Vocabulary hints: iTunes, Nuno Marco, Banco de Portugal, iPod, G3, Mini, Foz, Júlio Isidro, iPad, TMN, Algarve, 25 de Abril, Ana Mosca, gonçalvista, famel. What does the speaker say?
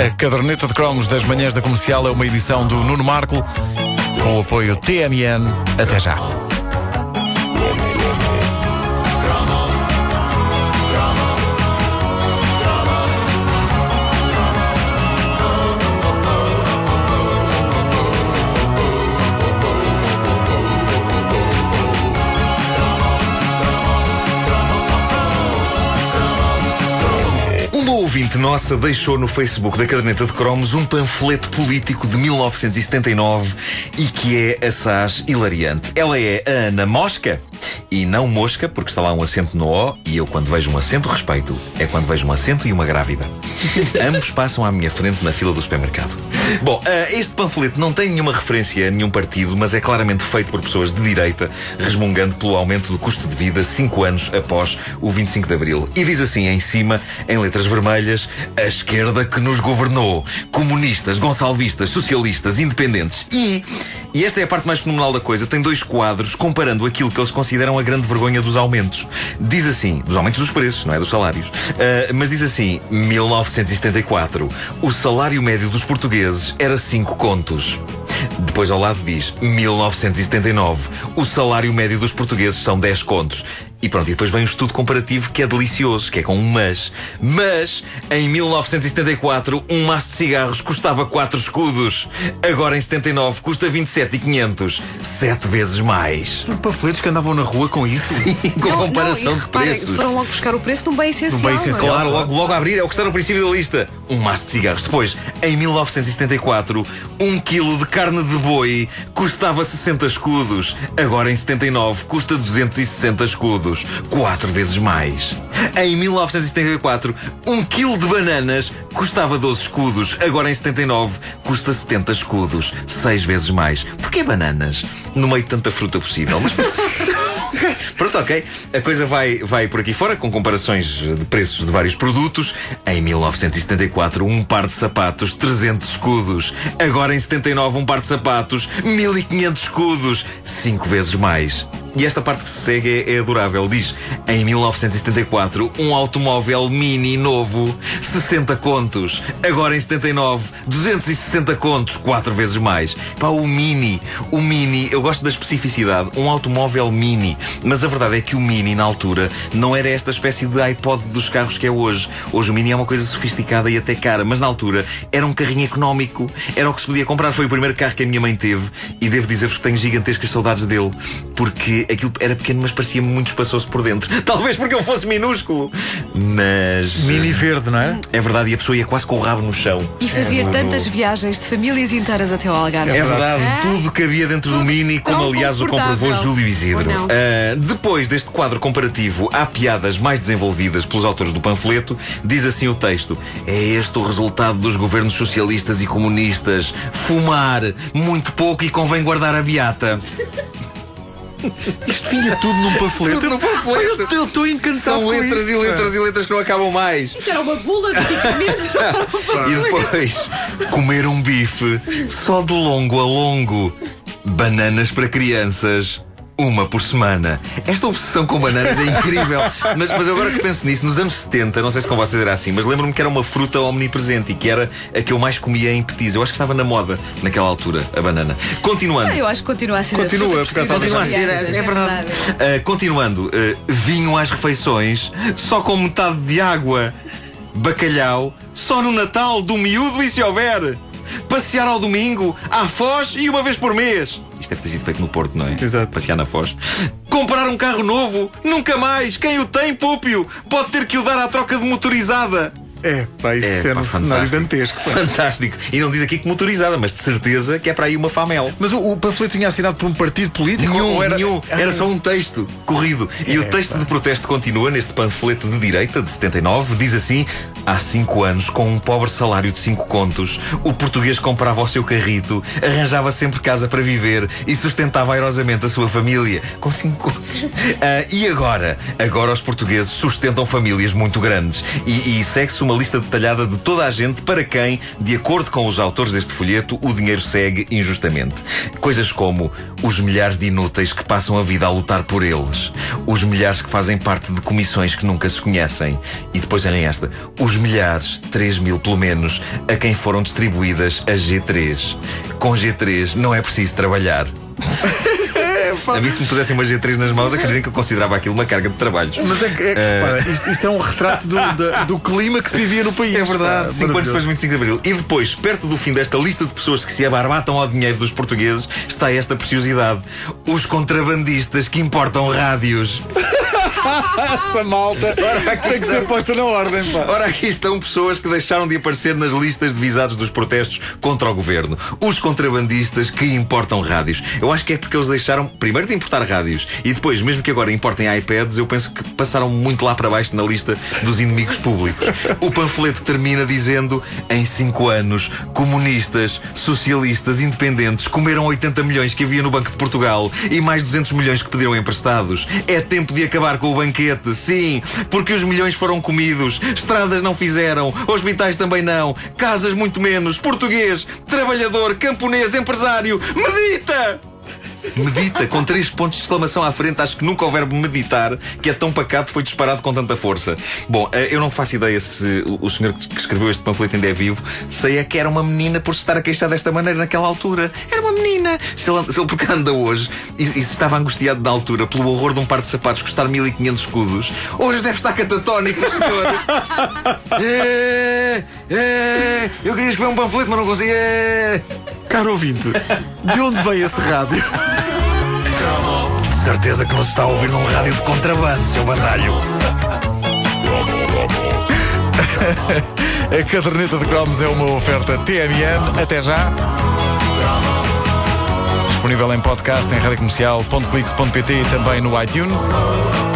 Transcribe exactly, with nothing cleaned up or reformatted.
A caderneta de cromos das manhãs da Comercial é uma edição do Nuno Marco, com o apoio T M N. Até já. Ouvinte nossa deixou no Facebook da Caderneta de Cromos um panfleto político de mil novecentos e setenta e nove e que é assaz hilariante. Ela é a Ana Mosca e não Mosca, porque está lá um acento no O e eu, quando vejo um acento, respeito. É quando vejo um acento e uma grávida. Ambos passam à minha frente na fila do supermercado. Bom, uh, este panfleto não tem nenhuma referência a nenhum partido, mas é claramente feito por pessoas de direita, resmungando pelo aumento do custo de vida cinco anos após o vinte e cinco de Abril. E diz assim em cima, em letras vermelhas, a esquerda que nos governou. Comunistas, gonçalvistas, socialistas, independentes. E, e esta é a parte mais fenomenal da coisa, tem dois quadros comparando aquilo que eles consideram a grande vergonha dos aumentos. Diz assim, dos aumentos dos preços, não é dos salários, uh, mas diz assim, mil novecentos e setenta e quatro, o salário médio dos portugueses era cinco contos. Depois ao lado diz mil novecentos e setenta e nove, o salário médio dos portugueses são dez contos. E pronto, e depois vem um estudo comparativo que é delicioso, que é com um mas. Mas, em mil novecentos e setenta e quatro, um maço de cigarros custava quatro escudos. Agora, em setenta e nove, custa vinte e sete mil e quinhentos. Sete vezes mais. Panfletos que andavam na rua com isso? Sim, com não, comparação não, e, de repara, preços. Foram logo buscar o preço de um bem essencial. Um bem essencial. Claro, logo, logo a abrir, é o que está no princípio da lista. Um maço de cigarros. Depois, em mil novecentos e setenta e quatro, um quilo de carne de boi custava sessenta escudos. Agora, em setenta e nove, custa duzentos e sessenta escudos. Quatro vezes mais. Em mil novecentos e setenta e quatro, um quilo de bananas custava doze escudos. Agora em setenta e nove, custa setenta escudos. Seis vezes mais. Porquê bananas? No meio de tanta fruta possível. Mas... Pronto, ok. A coisa vai, vai por aqui fora, com comparações de preços de vários produtos. Em mil novecentos e setenta e quatro, um par de sapatos, trezentos escudos. Agora em setenta e nove, um par de sapatos, mil e quinhentos escudos. Cinco vezes mais. E esta parte que se segue é, é adorável. Diz, em mil novecentos e setenta e quatro, um automóvel Mini novo, sessenta contos. Agora em setenta e nove, duzentos e sessenta contos, quatro vezes mais. Pá, o Mini, o Mini, eu gosto da especificidade, um automóvel Mini. Mas a verdade é que o Mini, na altura, não era esta espécie de iPod dos carros que é hoje. Hoje o Mini é uma coisa sofisticada e até cara, mas na altura era um carrinho económico, era o que se podia comprar. Foi o primeiro carro que a minha mãe teve e devo dizer-vos que tenho gigantescas saudades dele, porque aquilo era pequeno, mas parecia-me muito espaçoso por dentro. Talvez porque eu fosse minúsculo. Mas... Mini verde, não é? É verdade, e a pessoa ia quase com o rabo no chão. E fazia é, no... tantas viagens de famílias inteiras até ao Algarve. É verdade, é? Tudo cabia dentro tudo do Mini, como aliás o comprovou Júlio Isidro. Uh, depois deste quadro comparativo, há piadas mais desenvolvidas pelos autores do panfleto. Diz assim o texto: é este o resultado dos governos socialistas e comunistas. Fumar muito pouco e convém guardar a beata. Isto vinha tudo num panfleto. Tudo num panfleto. Eu estou encantado. São letras isto, e letras é. e letras que não acabam mais. Isso era uma bula de picamento. E depois, comer um bife só de longo a longo. Bananas para crianças. Uma por semana. Esta obsessão com bananas é incrível. Mas, mas agora que penso nisso, nos anos setenta, não sei se com vocês era assim, mas lembro-me que era uma fruta omnipresente e que era a que eu mais comia em petis. Eu acho que estava na moda naquela altura, a banana. Continuando. Ah, eu acho que continua a ser. Continua, a fruta, porque continua a ser. É, é verdade. Uh, continuando. Uh, vinho às refeições, só com metade de água. Bacalhau, só no Natal, do miúdo e se houver. Passear ao domingo, à Foz e uma vez por mês. Isto deve ter sido feito no Porto, não é? Exato. Passear na Foz. Comprar um carro novo, nunca mais. Quem o tem, púpio, pode ter que o dar à troca de motorizada. É, pá, isso é, é pá, um cenário dantesco. Pá. Fantástico. E não diz aqui que motorizada, mas de certeza que é para aí uma famel. Mas o, o panfleto tinha assinado por um partido político? Nenhum, ou era... nenhum. Era só um texto corrido. É, e o texto pá. de protesto continua neste panfleto de direita, de setenta e nove. Diz assim... Há cinco anos, com um pobre salário de cinco contos, o português comprava o seu carrito, arranjava sempre casa para viver e sustentava airosamente a sua família. Com cinco contos. Uh, e agora? Agora os portugueses sustentam famílias muito grandes. E, e segue-se uma lista detalhada de toda a gente para quem, de acordo com os autores deste folheto, o dinheiro segue injustamente. Coisas como os milhares de inúteis que passam a vida a lutar por eles. Os milhares que fazem parte de comissões que nunca se conhecem. E depois, olhem esta. Os dos milhares, três mil pelo menos, a quem foram distribuídas as G três. Com G três não é preciso trabalhar. A mim, se me pusessem uma G três nas mãos, acreditem que eu considerava aquilo uma carga de trabalhos. Mas é que, é que uh... repara, isto, isto é um retrato do, do, do clima que se vivia no país. É verdade, cinco anos depois de vinte e cinco de Abril. E depois, perto do fim desta lista de pessoas que se abarbatam ao dinheiro dos portugueses, está esta preciosidade: os contrabandistas que importam rádios. Essa malta tem que ser posta na ordem, pá. Ora, aqui estão pessoas que deixaram de aparecer nas listas de visados dos protestos contra o governo. Os contrabandistas que importam rádios. Eu acho que é porque eles deixaram, primeiro, de importar rádios e depois, mesmo que agora importem iPads, eu penso que passaram muito lá para baixo na lista dos inimigos públicos. O panfleto termina dizendo: em cinco anos, comunistas, socialistas, independentes comeram oitenta milhões que havia no Banco de Portugal e mais duzentos milhões que pediram emprestados. É tempo de acabar com o banquete, sim, porque os milhões foram comidos, estradas não fizeram, hospitais também não, casas muito menos. Português, trabalhador, camponês, empresário, medita! Medita, com três pontos de exclamação à frente. Acho que nunca o verbo meditar, que é tão pacato, foi disparado com tanta força. Bom, eu não faço ideia se o senhor que escreveu este panfleto ainda é vivo. Sei é que era uma menina por se estar a queixar desta maneira naquela altura. Era uma menina. Se ele, se ele porque anda hoje e, e se estava angustiado na altura pelo horror de um par de sapatos custar mil e quinhentos escudos, hoje deve estar catatónico, senhor. é, é, eu queria escrever um panfleto, mas não consigo. É... Caro ouvinte, de onde vem esse rádio? Certeza que não se está a ouvir num rádio de contrabando, seu bandalho. A caderneta de cromos é uma oferta T M N. Até já. Disponível em podcast em radio comercial ponto clix ponto pt e também no iTunes.